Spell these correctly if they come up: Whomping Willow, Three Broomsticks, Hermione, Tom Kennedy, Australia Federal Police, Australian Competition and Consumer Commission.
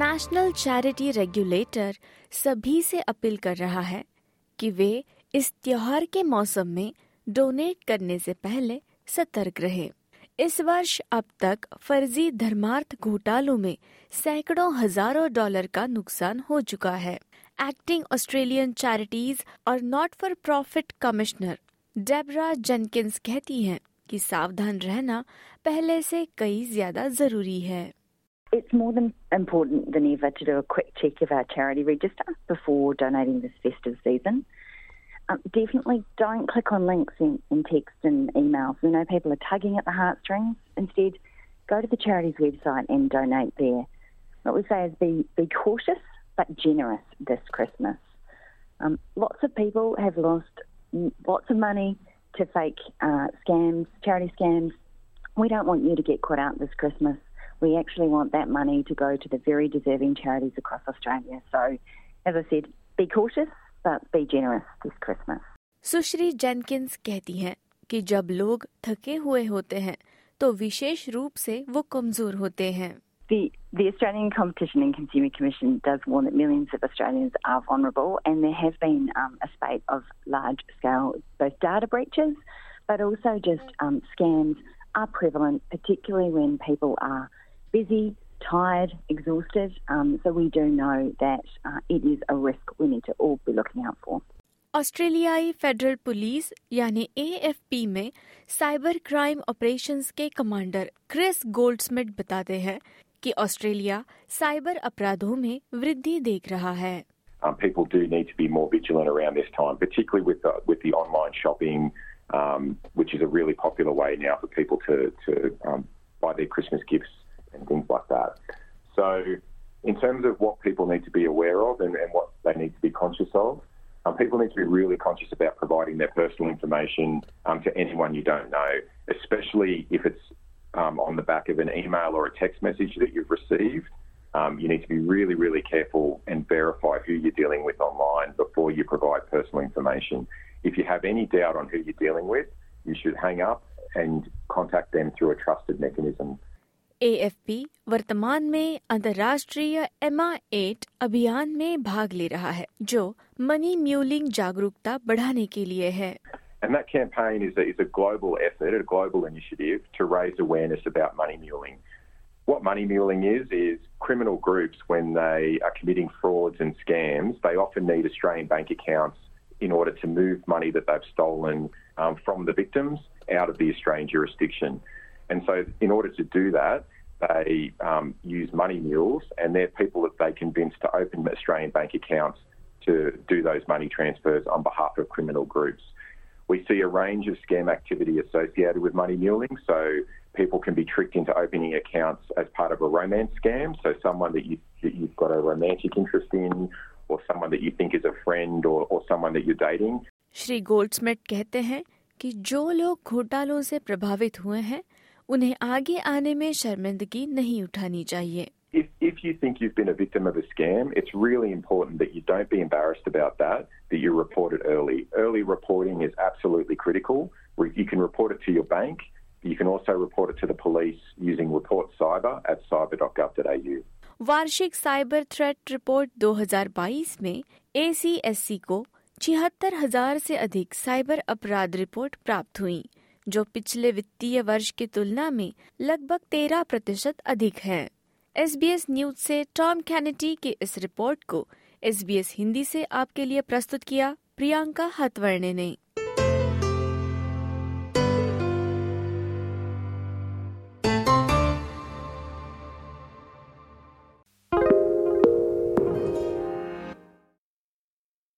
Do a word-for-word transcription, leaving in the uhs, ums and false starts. National charity regulator सभी से appeal कर रहा है कि वे इस त्योहार के मौसम में डोनेट करने से पहले सतर्क रहे। इस वर्ष अब तक फर्जी धर्मार्थ घोटालों में सैकड़ों हजारों डॉलर का नुकसान हो चुका है। एक्टिंग ऑस्ट्रेलियन चैरिटीज और not for profit commissioner Debra Jenkins कहती हैं कि सावधान रहना पहले से कई ज्यादा जरूरी है। It's more than important than ever to do a quick check of our charity register before donating this festive season. Um, definitely don't click on links in, in text and emails. We know people are tugging at the heartstrings. Instead, go to the charity's website and donate there. What we say is be, be cautious but generous this Christmas. Um, lots of people have lost lots of money to fake uh, scams, charity scams. We don't want you to get caught out this Christmas. We actually want that money to go to the very deserving charities across Australia. So, as I said, be cautious, but be generous this Christmas. सुश्री Jenkins कहती हैं कि जब लोग थके हुए होते हैं, तो विशेष रूप से वो कमजोर होते हैं. The, the Australian Competition and Consumer Commission does warn that millions of Australians are vulnerable, and there have been um, a spate of large-scale both data breaches, but also just um, scams are prevalent, particularly when people are busy, tired, exhausted. Um, so we do know that uh, it is a risk we need to all be looking out for. Australia Federal Police यानी A F P में cyber crime operations के commander Chris Goldsmith बताते हैं कि Australia cyber अपराधों में वृद्धि देख रहा है. Um, people do need to be more vigilant around this time, particularly with the, with the online shopping, um, which is a really popular way now for people to, to um, buy their Christmas gifts and things like that. So in terms of what people need to be aware of and, and what they need to be conscious of, um, people need to be really conscious about providing their personal information um, to anyone you don't know, especially if it's um, on the back of an email or a text message that you've received. Um, you need to be really, really careful and verify who you're dealing with online before you provide personal information. If you have any doubt on who you're dealing with, you should hang up and contact them through a trusted mechanism. A F P वर्तमान में अंतर्राष्ट्रीय एमा eight अभियान में भाग ले रहा है, जो मनी म्यूलिंग जागरूकता बढ़ाने के लिए है. And that campaign is a, is a global effort, a global initiative to raise awareness about money muling. What money muling is, is criminal groups, when they are committing frauds and scams, they often need Australian bank accounts in order to move money that they've stolen um, from the victims out of the Australian jurisdiction. And so in order to do that, they um, use money mules, and they're people that they convince to open Australian bank accounts to do those money transfers on behalf of criminal groups. We see a range of scam activity associated with money muling, so people can be tricked into opening accounts as part of a romance scam, so someone that, you, that you've got a romantic interest in, or someone that you think is a friend, or, or someone that you're dating. Shri Goldsmith कहते हैं कि जो लोग घोटालों से प्रभावित हुए हैं, उन्हें आगे आने में शर्मिंदगी नहीं उठानी चाहिए. If, if you think you've been a victim of a scam, it's really important that you don't be embarrassed about that, that you report it early. Early reporting is absolutely critical. You can report it to your bank. You can also report it to the police using Report Cyber at cyber dot gov dot a u. वार्षिक cyber threat report दो हज़ार बाईस में A C S C को छिहत्तर हज़ार से अधिक साइबर अपराध रिपोर्ट प्राप्त हुई, जो पिछले वित्तीय वर्ष की तुलना में लगभग तेरह प्रतिशत अधिक है. S B S न्यूज से टॉम कैनेडी की इस रिपोर्ट को S B S हिंदी से आपके लिए प्रस्तुत किया प्रियंका हतवर ने.